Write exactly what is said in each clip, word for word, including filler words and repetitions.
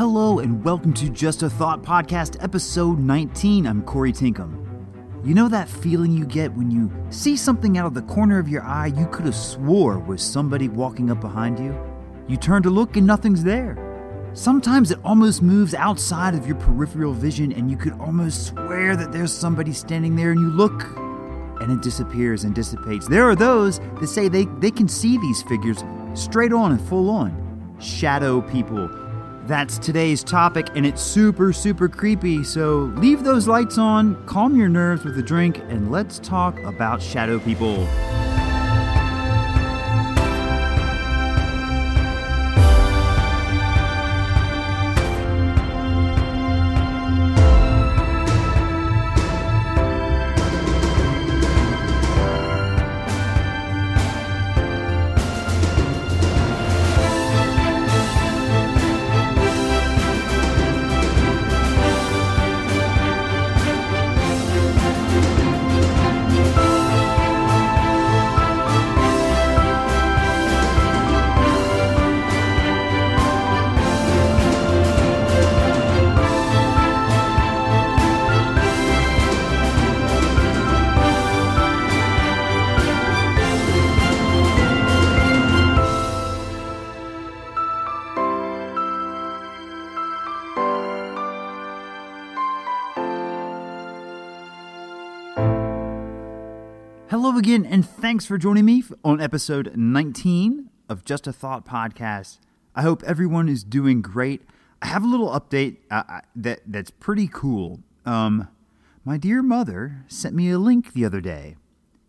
Hello and welcome to Just a Thought Podcast, episode nineteen. I'm Corey Tinkham. You know that feeling you get when you see something out of the corner of your eye you could have swore was somebody walking up behind you? You turn to look and nothing's there. Sometimes it almost moves outside of your peripheral vision and you could almost swear that there's somebody standing there, and you look and it disappears and dissipates. There are those that say they, they can see these figures straight on and full on. Shadow people. That's today's topic, and it's super, super creepy, so leave those lights on, calm your nerves with a drink, and let's talk about shadow people. Hello again, and thanks for joining me on episode nineteen of Just a Thought Podcast. I hope everyone is doing great. I have a little update uh, that that's pretty cool. Um, my dear mother sent me a link the other day,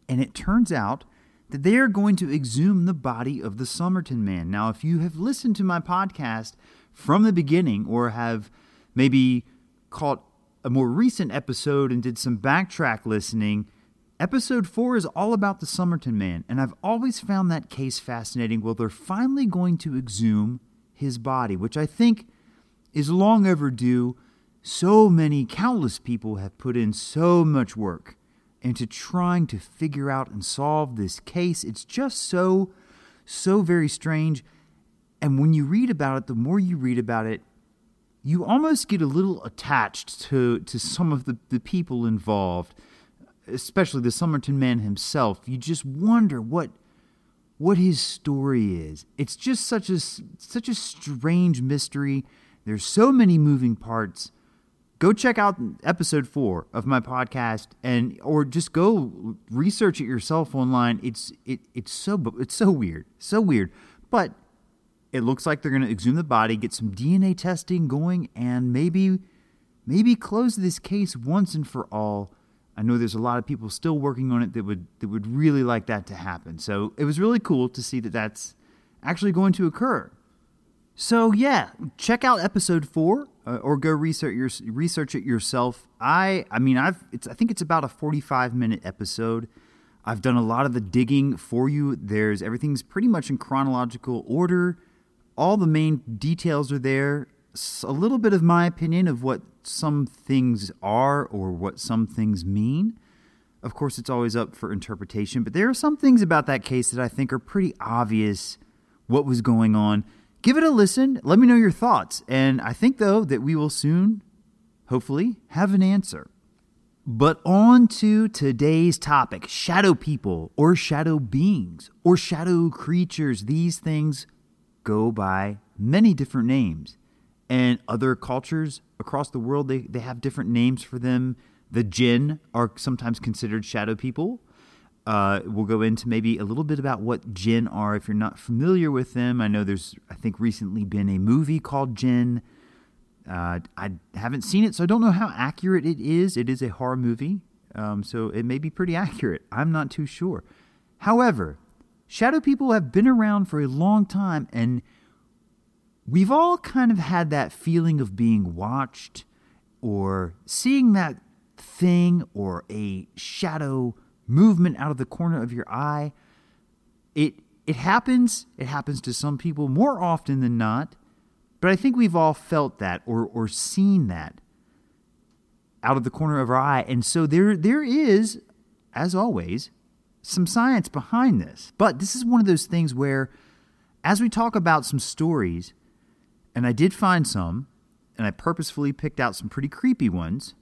and it turns out that they are going to exhume the body of the Somerton Man. Now, if you have listened to my podcast from the beginning or have maybe caught a more recent episode and did some backtrack listening, Episode four is all about the Somerton Man, and I've always found that case fascinating. Well, they're finally going to exhume his body, which I think is long overdue. So many, countless people have put in so much work into trying to figure out and solve this case. It's just so, so very strange. And when you read about it, the more you read about it, you almost get a little attached to, to some of the, the people involved, especially the Somerton Man himself. You just wonder what what his story is. It's just such a, such a strange mystery. There's so many moving parts. Go check out episode four of my podcast, and or just go research it yourself online. It's it it's so it's so weird, so weird. But it looks like they're going to exhume the body, get some D N A testing going, and maybe maybe close this case once and for all. I know there's a lot of people still working on it that would that would really like that to happen. So it was really cool to see that that's actually going to occur. So yeah, check out episode four uh, or go research your, research it yourself. I I mean I've it's I think it's about a forty-five minute episode. I've done a lot of the digging for you. There's everything's pretty much in chronological order. All the main details are there. A little bit of my opinion of what some things are or what some things mean. Of course, it's always up for interpretation, but there are some things about that case that I think are pretty obvious what was going on. Give it a listen. Let me know your thoughts. And I think, though, that we will soon, hopefully, have an answer. But on to today's topic, shadow people or shadow beings or shadow creatures. These things go by many different names. And other cultures across the world, they, they have different names for them. The djinn are sometimes considered shadow people. Uh, we'll go into maybe a little bit about what djinn are if you're not familiar with them. I know there's, I think, recently been a movie called Djinn. Uh, I haven't seen it, so I don't know how accurate it is. It is a horror movie, um, so it may be pretty accurate. I'm not too sure. However, shadow people have been around for a long time, and we've all kind of had that feeling of being watched or seeing that thing or a shadow movement out of the corner of your eye. It it happens. It happens to some people more often than not, but I think we've all felt that or or seen that out of the corner of our eye. And so there there is, as always, some science behind this. But this is one of those things where, as we talk about some stories, and I did find some and I purposefully picked out some pretty creepy ones,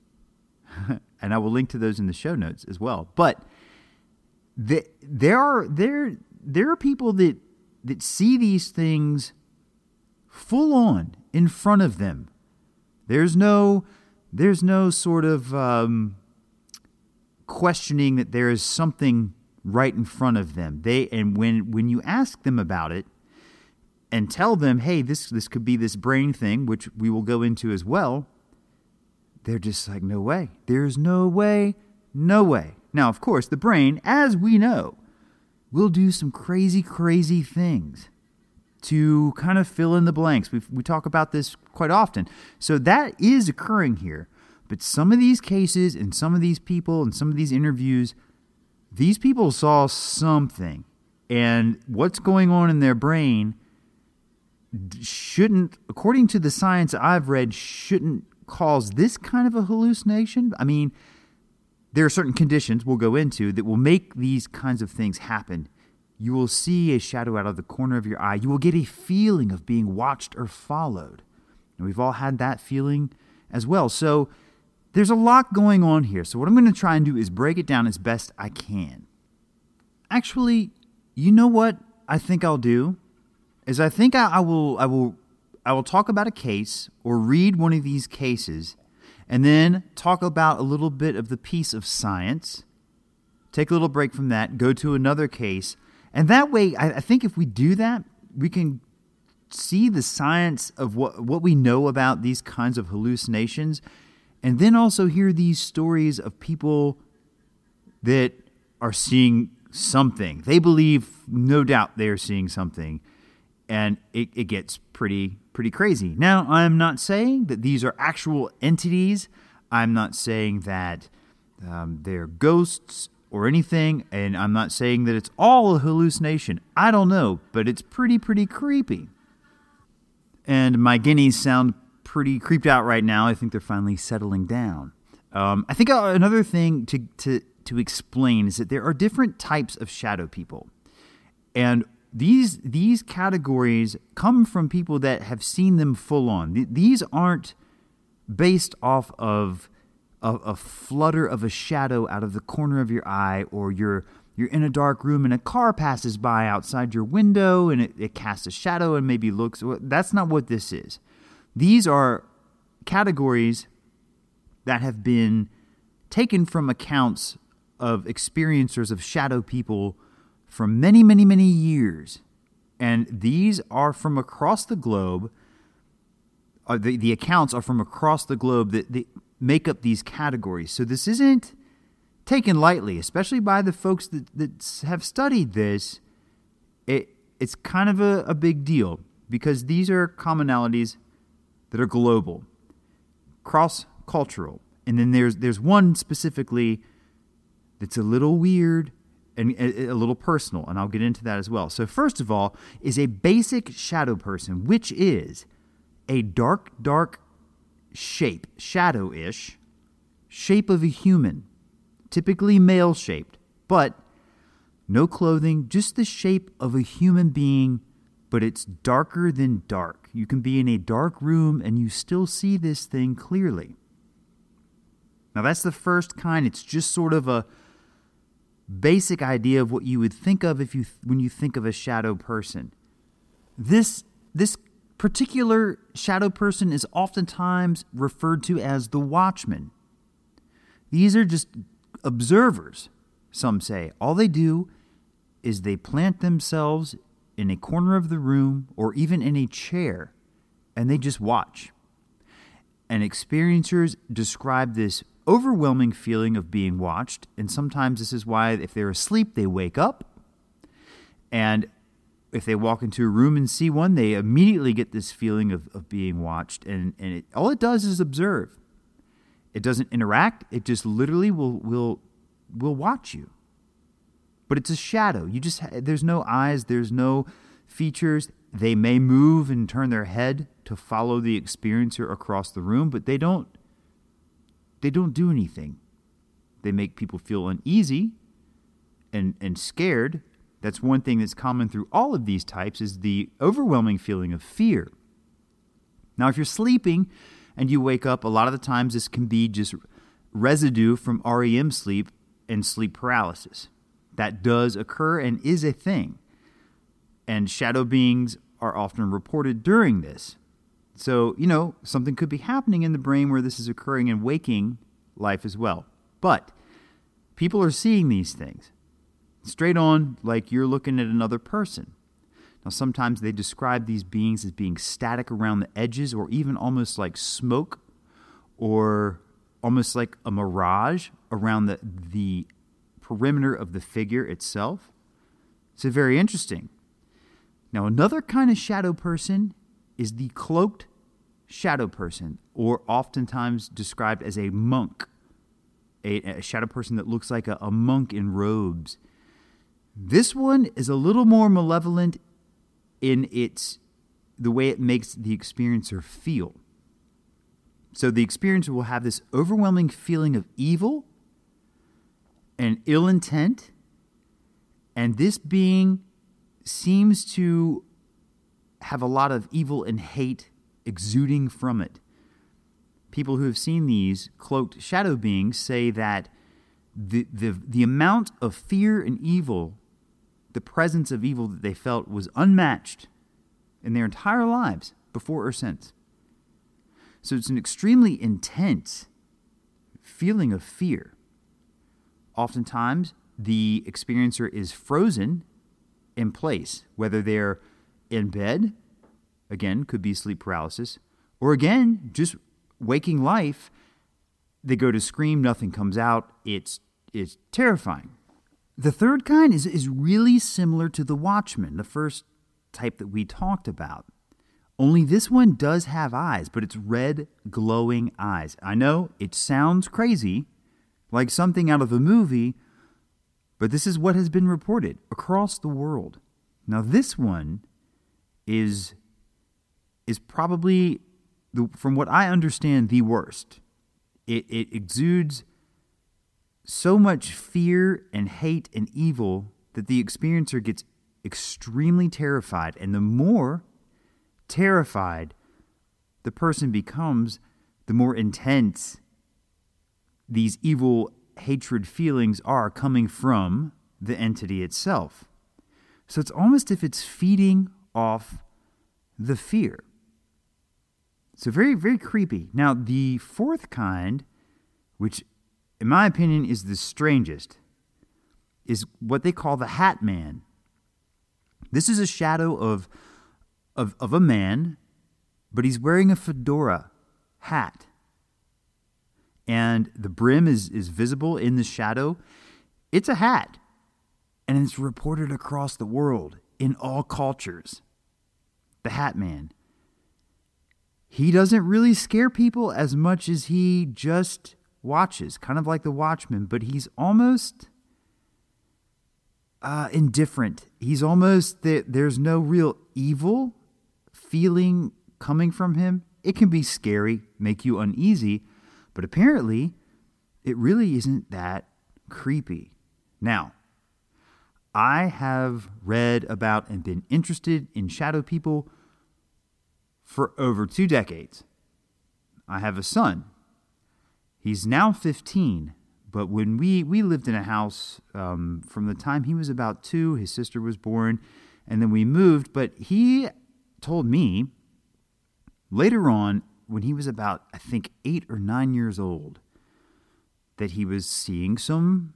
and I will link to those in the show notes as well. But the, there are there there are people that that see these things full on in front of them. There's no there's no sort of um, questioning that there is something right in front of them. They and when when you ask them about it and tell them, hey, this this could be this brain thing, which we will go into as well, they're just like, no way. There's no way, no way. Now, of course, the brain, as we know, will do some crazy, crazy things to kind of fill in the blanks. We've, we talk about this quite often. So that is occurring here. But some of these cases and some of these people and some of these interviews, these people saw something. And what's going on in their brain shouldn't, according to the science I've read, shouldn't cause this kind of a hallucination. I mean, there are certain conditions we'll go into that will make these kinds of things happen. You will see a shadow out of the corner of your eye. You will get a feeling of being watched or followed. And we've all had that feeling as well. So there's a lot going on here. So what I'm going to try and do is break it down as best I can. Actually, you know what I think I'll do? Is I think I, I will... I will I will talk about a case or read one of these cases and then talk about a little bit of the piece of science, take a little break from that, go to another case. And that way, I, I think if we do that, we can see the science of what, what we know about these kinds of hallucinations, and then also hear these stories of people that are seeing something. They believe, no doubt, they are seeing something, and it, it gets pretty pretty crazy. Now, I'm not saying that these are actual entities. I'm not saying that um, they're ghosts or anything, and I'm not saying that it's all a hallucination. I don't know, but it's pretty, pretty creepy. And my guineas sound pretty creeped out right now. I think they're finally settling down. Um, I think another thing to, to, to explain is that there are different types of shadow people. And These these categories come from people that have seen them full on. These aren't based off of a, a flutter of a shadow out of the corner of your eye, or you're you're in a dark room and a car passes by outside your window and it, it casts a shadow and maybe looks. That's not what this is. These are categories that have been taken from accounts of experiencers of shadow people for many, many, many years. And these are from across the globe. Or the, the accounts are from across the globe that, that make up these categories. So this isn't taken lightly, especially by the folks that, that have studied this. It, it's kind of a, a big deal because these are commonalities that are global, cross-cultural. And then there's there's one specifically that's a little weird and a little personal, and I'll get into that as well. So first of all is a basic shadow person, which is a dark, dark shape, shadow-ish, shape of a human, typically male-shaped, but no clothing, just the shape of a human being, but it's darker than dark. You can be in a dark room, and you still see this thing clearly. Now, that's the first kind. It's just sort of a basic idea of what you would think of if you when you think of a shadow person. This this particular shadow person is oftentimes referred to as the watchman. These are just observers, some say. All they do is they plant themselves in a corner of the room or even in a chair, and they just watch. And experiencers describe this overwhelming feeling of being watched, and sometimes this is why if they're asleep, they wake up, and if they walk into a room and see one, they immediately get this feeling of, of being watched, and, and it, all it does is observe. It doesn't interact. It just literally will will will watch you, but it's a shadow. You just ha- there's no eyes, there's no features. They may move and turn their head to follow the experiencer across the room, but they don't They don't do anything. They make people feel uneasy and, and scared. That's one thing that's common through all of these types is the overwhelming feeling of fear. Now, if you're sleeping and you wake up. A lot of the times this can be just residue from R E M sleep and sleep paralysis. That does occur and is a thing. And shadow beings are often reported during this. So, you know, something could be happening in the brain where this is occurring in waking life as well. But people are seeing these things straight on, like you're looking at another person. Now, sometimes they describe these beings as being static around the edges, or even almost like smoke, or almost like a mirage around the, the perimeter of the figure itself. So very interesting. Now, another kind of shadow person is the cloaked shadow person, or oftentimes described as a monk, a, a shadow person that looks like a, a monk in robes. This one is a little more malevolent in its the way it makes the experiencer feel. So the experiencer will have this overwhelming feeling of evil and ill intent, and this being seems to have a lot of evil and hate exuding from it. People who have seen these cloaked shadow beings say that the the, the amount of fear and evil, the presence of evil that they felt, was unmatched in their entire lives, before or since. So it's an extremely intense feeling of fear. Oftentimes, the experiencer is frozen in place, whether they're in bed, again, could be sleep paralysis, or again, just waking life. They go to scream, nothing comes out. It's it's terrifying. The third kind is, is really similar to the Watchman, the first type that we talked about. Only this one does have eyes, but it's red glowing eyes. I know it sounds crazy, like something out of a movie, but this is what has been reported across the world. Now this one is, is probably, the, from what I understand, the worst. It, it exudes so much fear and hate and evil that the experiencer gets extremely terrified. And the more terrified the person becomes, the more intense these evil hatred feelings are coming from the entity itself. So it's almost if it's feeding off the fear. So very, very creepy. Now, the fourth kind, which in my opinion is the strangest, is what they call the Hat Man. This is a shadow of, of, of a man, but he's wearing a fedora hat. And the brim is, is visible in the shadow. It's a hat. And it's reported across the world in all cultures. The Hat Man. He doesn't really scare people as much as he just watches, kind of like the Watchman, but he's almost uh, indifferent. He's almost, th- there's no real evil feeling coming from him. It can be scary, make you uneasy, but apparently it really isn't that creepy. Now, I have read about and been interested in shadow people for over two decades. I have a son. He's now fifteen, but when we, we lived in a house um, from the time he was about two, his sister was born, and then we moved. But he told me later on, when he was about, I think, eight or nine years old, that he was seeing some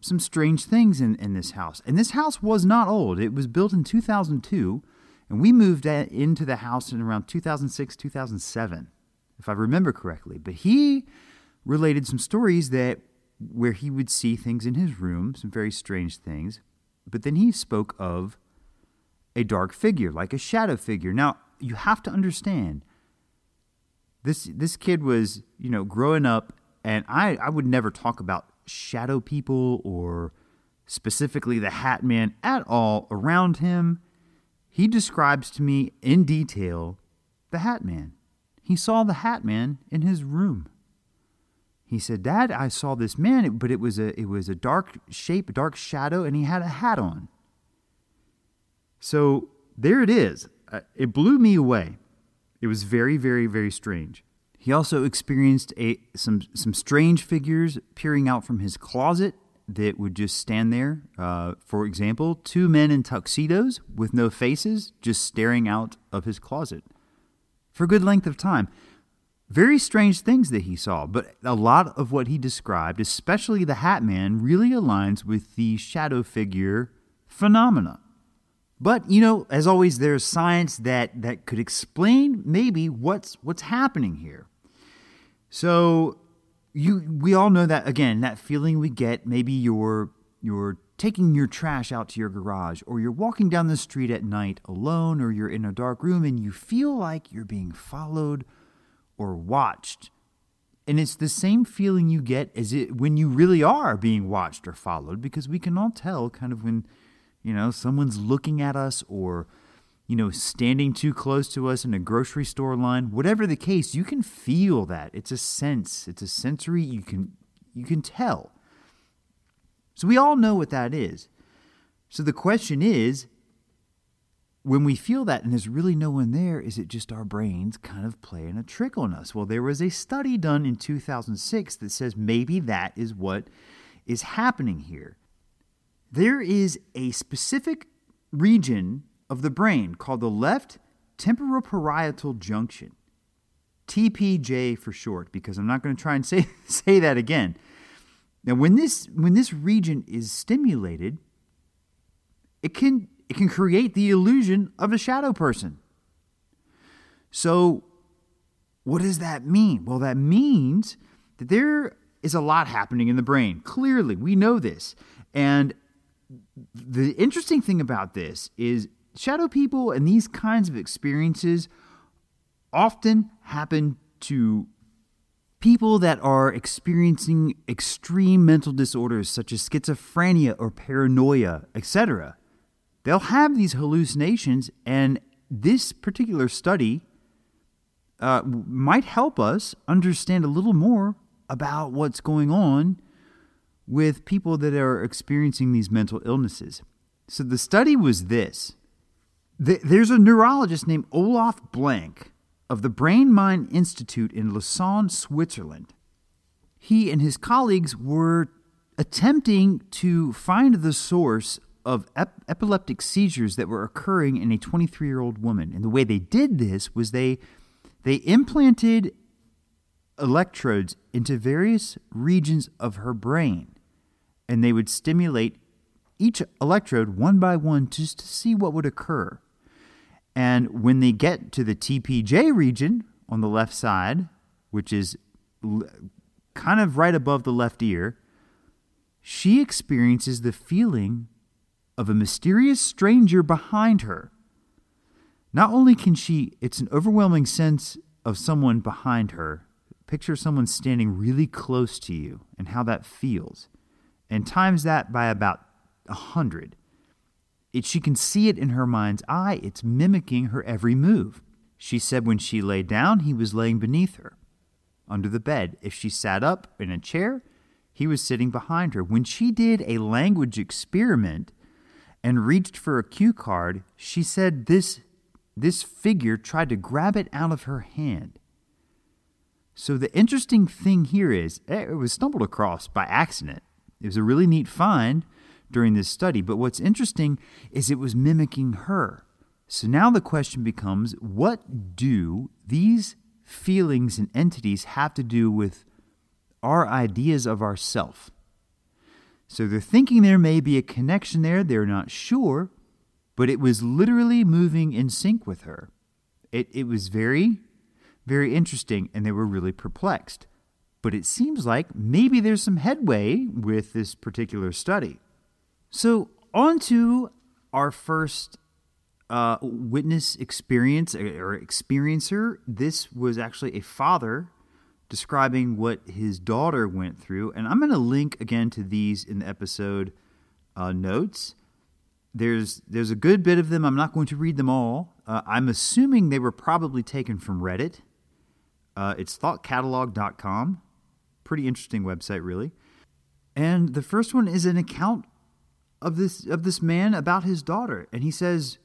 some strange things in, in this house. And this house was not old. It was built in two thousand two, and we moved into the house in around two thousand six, two thousand seven, if I remember correctly. But he related some stories that where he would see things in his room, some very strange things. But then he spoke of a dark figure, like a shadow figure. Now, you have to understand, this this kid was, you know, growing up, and I, I would never talk about shadow people or specifically the Hat Man at all around him. He describes to me in detail the Hat Man. He saw the Hat Man in his room. He said, "Dad, I saw this man, but it was a it was a dark shape, a dark shadow, and he had a hat on." So there it is. Uh, it blew me away. It was very, very, very strange. He also experienced a, some, some strange figures peering out from his closet that would just stand there. Uh, for example, two men in tuxedos with no faces just staring out of his closet for a good length of time. Very strange things that he saw, but a lot of what he described, especially the Hat Man, really aligns with the shadow figure phenomena. But, you know, as always, there's science that, that could explain maybe what's what's happening here. So you we all know that, again, that feeling we get, maybe you're, you're taking your trash out to your garage, or you're walking down the street at night alone, or you're in a dark room and you feel like you're being followed or watched. And it's the same feeling you get as it when you really are being watched or followed, because we can all tell kind of when, you know, someone's looking at us, or, you know, standing too close to us in a grocery store line. Whatever the case, you can feel that. It's a sense. It's a sensory. You can you can tell. So we all know what that is. So the question is, when we feel that and there's really no one there, is it just our brains kind of playing a trick on us? Well, there was a study done in two thousand six that says maybe that is what is happening here. There is a specific region of the brain called the left temporoparietal junction, T P J for short, because I'm not going to try and say, say that again. Now, when this when this region is stimulated, it can... It can create the illusion of a shadow person. So what does that mean? Well, that means that there is a lot happening in the brain. Clearly, we know this. And the interesting thing about this is shadow people and these kinds of experiences often happen to people that are experiencing extreme mental disorders such as schizophrenia or paranoia, et cetera. They'll have these hallucinations, and this particular study uh, might help us understand a little more about what's going on with people that are experiencing these mental illnesses. So the study was this. Th- there's a neurologist named Olaf Blank of the Brain-Mind Institute in Lausanne, Switzerland. He and his colleagues were attempting to find the source of ep- epileptic seizures that were occurring in a twenty-three-year-old woman. And the way they did this was they they implanted electrodes into various regions of her brain, and they would stimulate each electrode one by one just to see what would occur. And when they get to the T P J region on the left side, which is l- kind of right above the left ear, she experiences the feeling of a mysterious stranger behind her. Not only can she, it's an overwhelming sense of someone behind her. Picture someone standing really close to you and how that feels. And times that by about a hundred. She can see it in her mind's eye. It's mimicking her every move. She said when she lay down, he was laying beneath her, under the bed. If she sat up in a chair, he was sitting behind her. When she did a language experiment and reached for a cue card, she said this this figure tried to grab it out of her hand. So the interesting thing here is, it was stumbled across by accident. It was a really neat find during this study, but what's interesting is it was mimicking her. So now the question becomes, what do these feelings and entities have to do with our ideas of ourselves? So they're thinking there may be a connection there. They're not sure, but it was literally moving in sync with her. It it was very, very interesting, and they were really perplexed. But it seems like maybe there's some headway with this particular study. So on to our first uh, witness experience or experiencer. This was actually a father describing what his daughter went through. And I'm going to link again to these in the episode uh, notes. There's there's a good bit of them. I'm not going to read them all. Uh, I'm assuming they were probably taken from Reddit. Uh, it's thought catalog dot com. Pretty interesting website, really. And the first one is an account of this of this man about his daughter. And he says,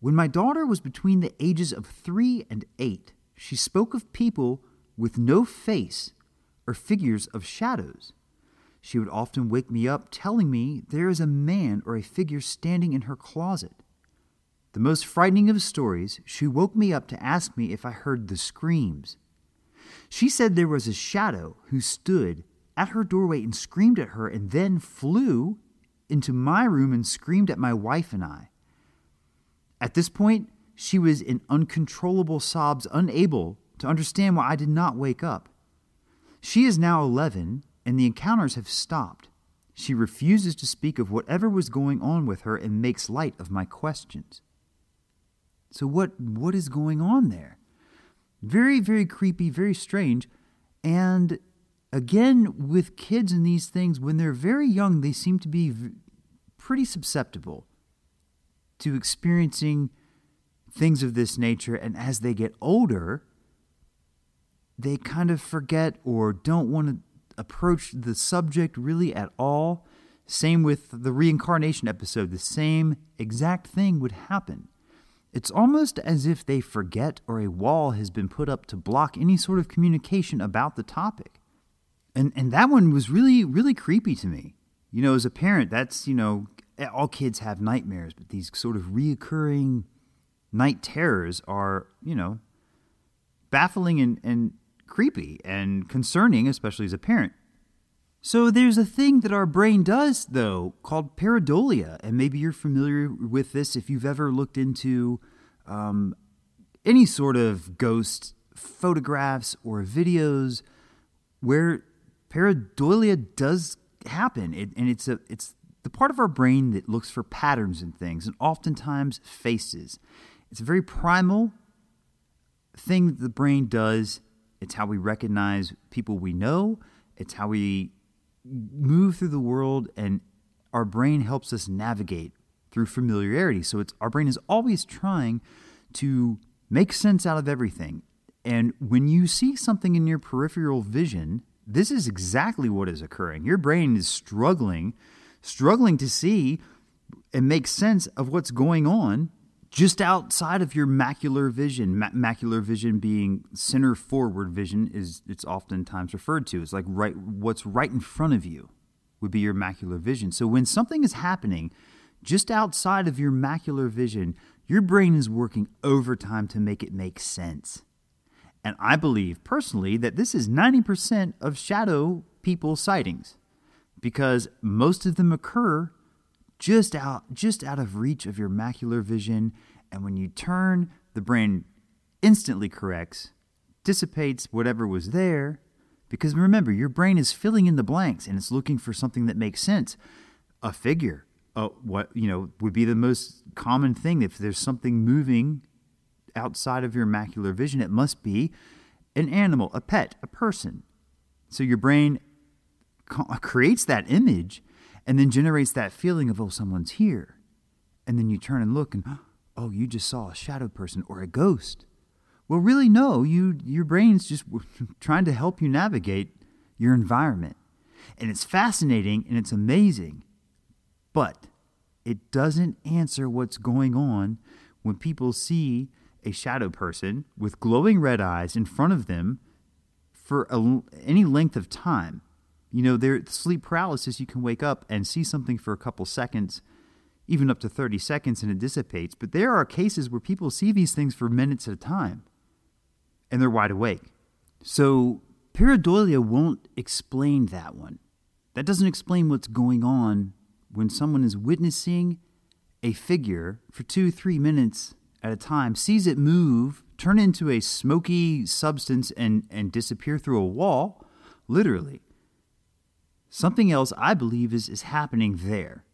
"When my daughter was between the ages of three and eight, she spoke of people with no face or figures of shadows. She would often wake me up telling me there is a man or a figure standing in her closet. The most frightening of stories, she woke me up to ask me if I heard the screams. She said there was a shadow who stood at her doorway and screamed at her and then flew into my room and screamed at my wife and I. At this point, she was in uncontrollable sobs, unable to understand why I did not wake up. She is now eleven, and the encounters have stopped. She refuses to speak of whatever was going on with her and makes light of my questions. So what, what is going on there? Very, very creepy, very strange. And again, with kids and these things, when they're very young, they seem to be v- pretty susceptible to experiencing things of this nature. And as they get older, they kind of forget or don't want to approach the subject really at all. Same with the reincarnation episode. The same exact thing would happen. It's almost as if they forget or a wall has been put up to block any sort of communication about the topic. And and that one was really, really creepy to me. You know, as a parent, that's, you know, all kids have nightmares, but these sort of reoccurring night terrors are, you know, baffling and, and creepy and concerning, especially as a parent. So there's a thing that our brain does, though, called pareidolia, and maybe you're familiar with this if you've ever looked into um, any sort of ghost photographs or videos where pareidolia does happen, it, and it's a it's the part of our brain that looks for patterns in things, and oftentimes faces. It's a very primal thing that the brain does. It's how we recognize people we know. It's how we move through the world, and our brain helps us navigate through familiarity. So it's our brain is always trying to make sense out of everything. And when you see something in your peripheral vision, this is exactly what is occurring. Your brain is struggling, struggling to see and make sense of what's going on just outside of your macular vision. Ma- macular vision being center forward vision, is it's oftentimes referred to. It's like right, what's right in front of you would be your macular vision. So when something is happening just outside of your macular vision, your brain is working overtime to make it make sense. And I believe, personally, that this is ninety percent of shadow people sightings, because most of them occur just out just out of reach of your macular vision. And when you turn, the brain instantly corrects, dissipates whatever was there, because remember, your brain is filling in the blanks and it's looking for something that makes sense. A figure, uh, what you know, would be the most common thing. If there's something moving outside of your macular vision, it must be an animal, a pet, a person. So your brain co- creates that image and then generates that feeling of, oh, someone's here. And then you turn and look and, oh, you just saw a shadow person or a ghost. Well, really, no, you your brain's just trying to help you navigate your environment. And it's fascinating and it's amazing, but it doesn't answer what's going on when people see a shadow person with glowing red eyes in front of them for a, any length of time. You know, their sleep paralysis, you can wake up and see something for a couple seconds, even up to thirty seconds, and it dissipates. But there are cases where people see these things for minutes at a time, and they're wide awake. So pareidolia won't explain that one. That doesn't explain what's going on when someone is witnessing a figure for two, three minutes at a time, sees it move, turn into a smoky substance, and, and disappear through a wall, literally. Something else, I believe, is, is happening there.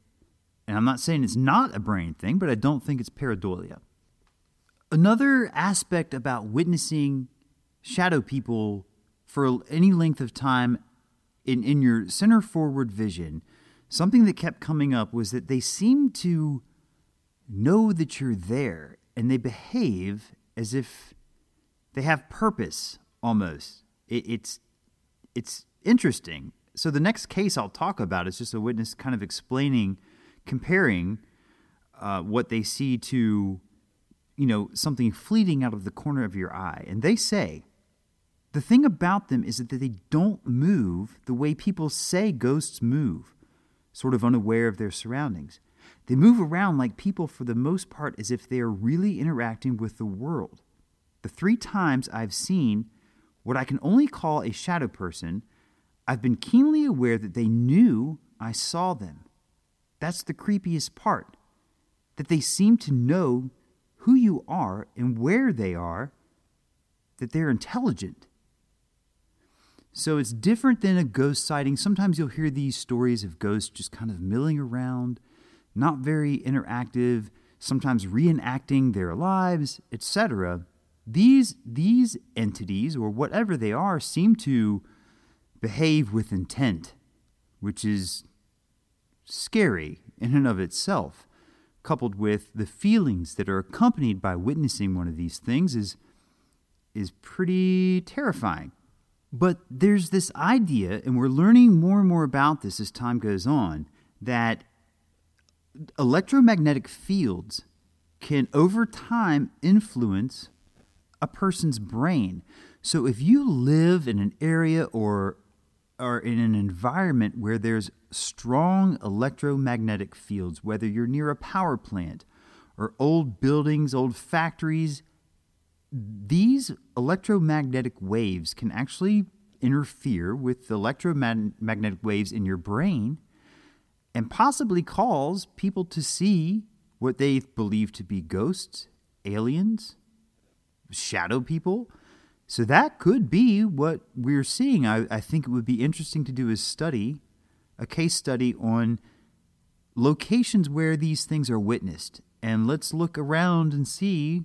And I'm not saying it's not a brain thing, but I don't think it's pareidolia. Another aspect about witnessing shadow people for any length of time in, in your center forward vision, something that kept coming up was that they seem to know that you're there, and they behave as if they have purpose almost. It, it's, it's interesting. So the next case I'll talk about is just a witness kind of explaining, comparing uh, what they see to, you know, something fleeting out of the corner of your eye. And they say, The thing about them is that they don't move the way people say ghosts move, sort of unaware of their surroundings. They move around like people for the most part as if they are really interacting with the world. The three times I've seen what I can only call a shadow person, I've been keenly aware that they knew I saw them. That's the creepiest part, that they seem to know who you are and where they are, that they're intelligent. So it's different than a ghost sighting. Sometimes you'll hear these stories of ghosts just kind of milling around, not very interactive, sometimes reenacting their lives, et cetera. These, these entities, or whatever they are, seem to behave with intent, which is scary in and of itself, coupled with the feelings that are accompanied by witnessing one of these things is, is pretty terrifying. But there's this idea, and we're learning more and more about this as time goes on, that electromagnetic fields can over time influence a person's brain. So if you live in an area or are in an environment where there's strong electromagnetic fields, whether you're near a power plant or old buildings, old factories, these electromagnetic waves can actually interfere with the electromagnetic waves in your brain and possibly cause people to see what they believe to be ghosts, aliens, shadow people. So that could be what we're seeing. I, I think it would be interesting to do a study, a case study on locations where these things are witnessed. And let's look around and see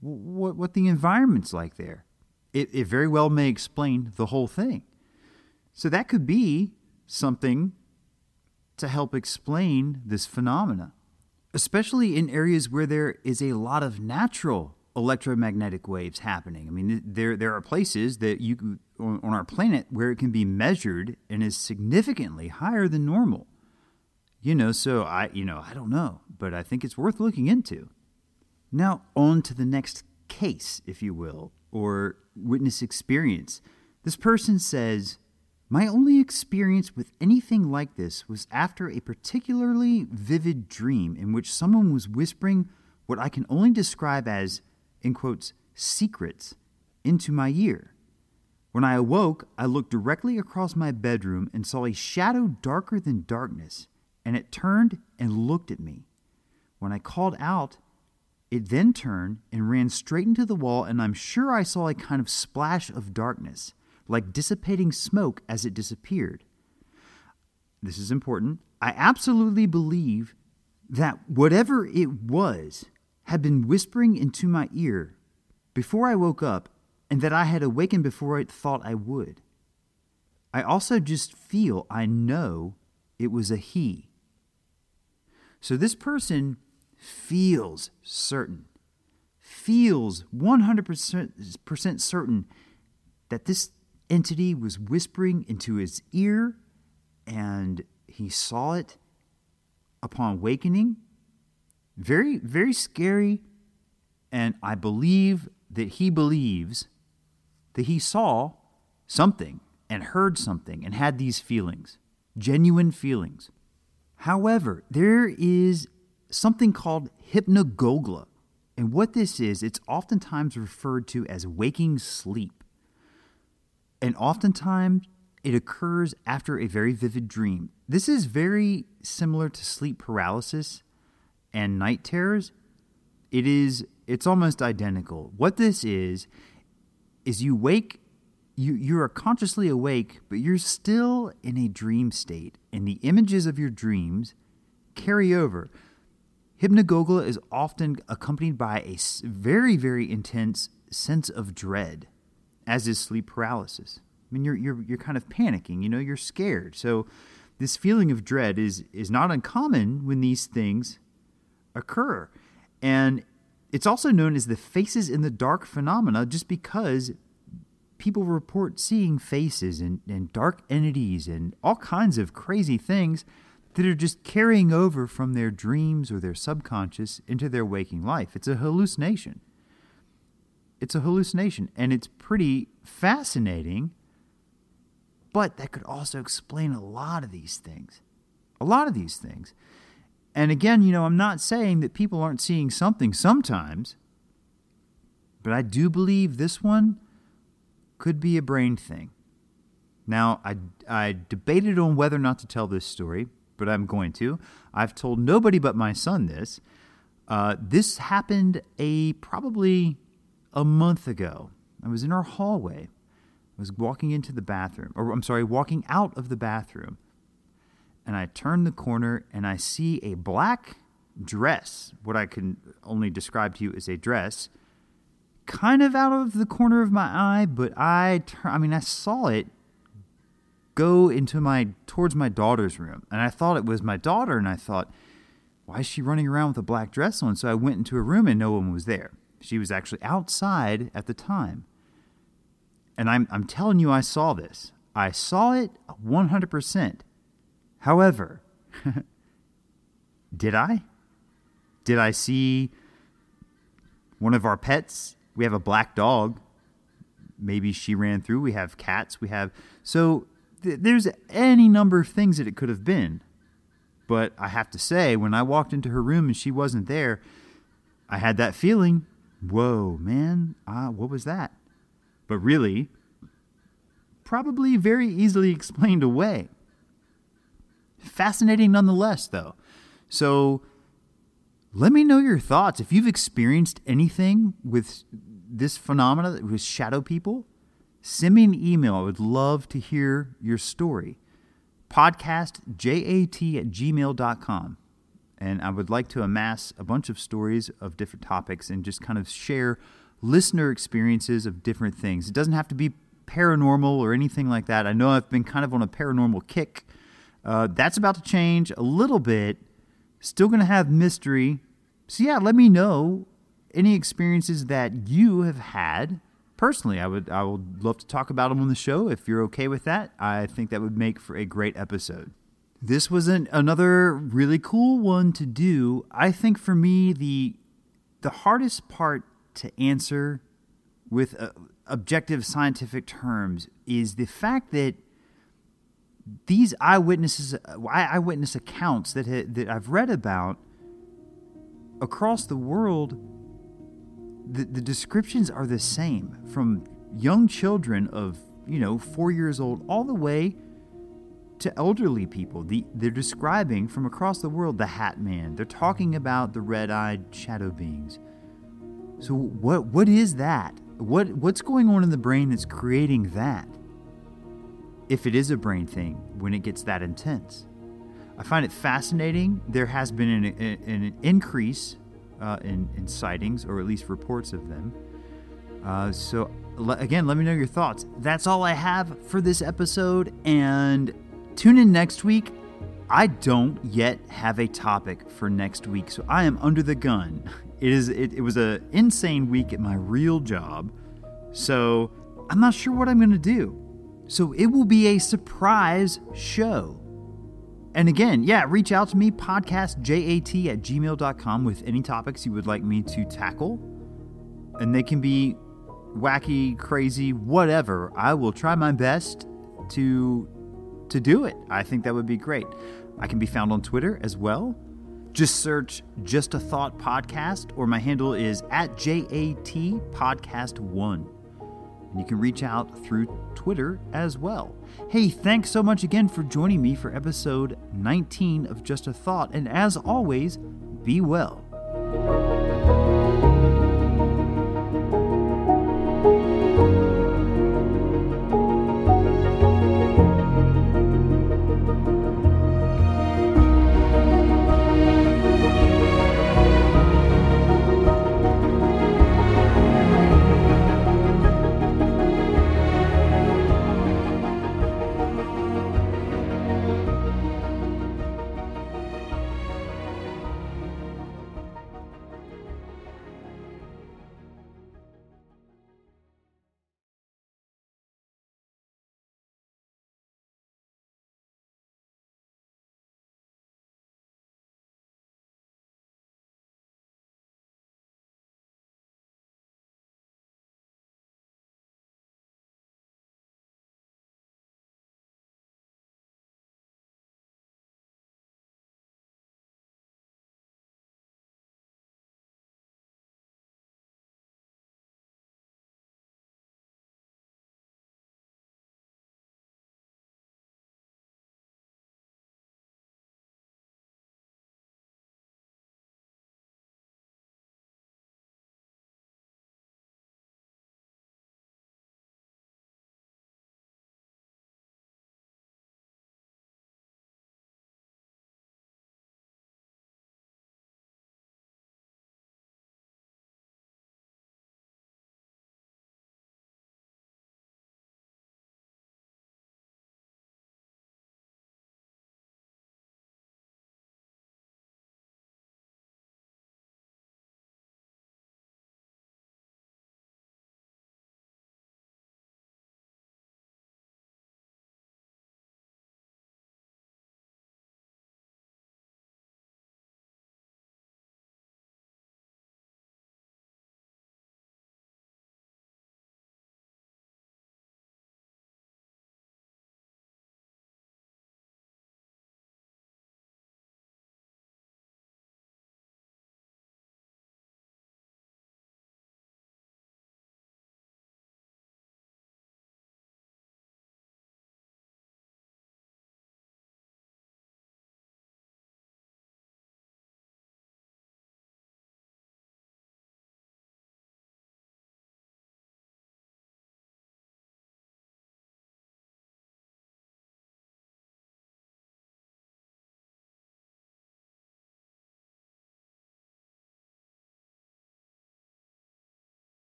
what what the environment's like there. It, it very well may explain the whole thing. So that could be something to help explain this phenomena, especially in areas where there is a lot of natural electromagnetic waves happening. I mean, there there are places that you on, on our planet where it can be measured and is significantly higher than normal. You know, so I, you know, I don't know, but I think it's worth looking into. Now on to the next case, if you will, or witness experience. This person says, my only experience with anything like this was after a particularly vivid dream in which someone was whispering what I can only describe as, in quotes, secrets into my ear. When I awoke, I looked directly across my bedroom and saw a shadow darker than darkness, and it turned and looked at me. When I called out, it then turned and ran straight into the wall, and I'm sure I saw a kind of splash of darkness, like dissipating smoke as it disappeared. This is important. I absolutely believe that whatever it was had been whispering into my ear before I woke up, and that I had awakened before I thought I would. I also just feel I know it was a he. So this person feels certain, feels one hundred percent certain that this entity was whispering into his ear and he saw it upon awakening. Very, very scary. And I believe that he believes that he saw something and heard something and had these feelings, genuine feelings. However, there is something called hypnagogia. And what this is, it's oftentimes referred to as waking sleep. And oftentimes it occurs after a very vivid dream. This is very similar to sleep paralysis and night terrors. It is, it's almost identical. What this is, is you wake, you, you are consciously awake, but you're still in a dream state. And the images of your dreams carry over. Hypnagogia is often accompanied by a very, very intense sense of dread, as is sleep paralysis. I mean, you're you're you're kind of panicking, you know, you're scared. So this feeling of dread is is not uncommon when these things occur. And it's also known as the faces in the dark phenomena, just because people report seeing faces and, and dark entities and all kinds of crazy things that are just carrying over from their dreams or their subconscious into their waking life. It's a hallucination. It's a hallucination, and it's pretty fascinating, but that could also explain a lot of these things. A lot of these things. And again, you know, I'm not saying that people aren't seeing something sometimes, but I do believe this one could be a brain thing. Now, I, I debated on whether or not to tell this story, but I'm going to. I've told nobody but my son this. Uh, this happened a probably a month ago. I was in our hallway. I was walking into the bathroom, or I'm sorry, walking out of the bathroom. And I turn the corner and I see a black dress, what I can only describe to you as a dress, kind of out of the corner of my eye, but I, tur- I mean, I saw it go into my, towards my daughter's room. And I thought it was my daughter, and I thought, why is she running around with a black dress on? So I went into a room and no one was there. She was actually outside at the time. And I'm, I'm telling you, I saw this. I saw it one hundred percent. However, did I? Did I see one of our pets? We have a black dog. Maybe she ran through. We have cats. We have... So th- there's any number of things that it could have been. But I have to say, when I walked into her room and she wasn't there, I had that feeling, whoa, man, uh, what was that? But really, probably very easily explained away. Fascinating nonetheless, though. So let me know your thoughts. If you've experienced anything with this phenomena, with shadow people, send me an email. I would love to hear your story. Podcast J A T at gmail dot com. And I would like to amass a bunch of stories of different topics and just kind of share listener experiences of different things. It doesn't have to be paranormal or anything like that. I know I've been kind of on a paranormal kick. Uh, that's about to change a little bit. Still going to have mystery. So yeah, let me know any experiences that you have had. Personally, I would I would love to talk about them on the show. If you're okay with that, I think that would make for a great episode. This was an, another really cool one to do. I think for me, the the hardest part to answer with uh, objective scientific terms is the fact that these eyewitnesses, eyewitness accounts that ha, that I've read about across the world, the, the descriptions are the same from young children of, you know, four years old all the way to elderly people. The, they're describing from across the world the Hat Man. They're talking about the red-eyed shadow beings. So what what is that? What what's going on in the brain that's creating that? If it is a brain thing, when it gets that intense. I find it fascinating. There has been an, an increase uh, in, in sightings, or at least reports of them. Uh, so, le- again, let me know your thoughts. That's all I have for this episode, and tune in next week. I don't yet have a topic for next week, so I am under the gun. It is it, it was an insane week at my real job, so I'm not sure what I'm going to do. So it will be a surprise show. And again, yeah, reach out to me, podcast J A T at gmail dot com with any topics you would like me to tackle. And they can be wacky, crazy, whatever. I will try my best to, to do it. I think that would be great. I can be found on Twitter as well. Just search Just a Thought Podcast, or my handle is at J A T Podcast one. You can reach out through Twitter as well. Hey, thanks so much again for joining me for episode nineteen of Just a Thought. And as always, be well.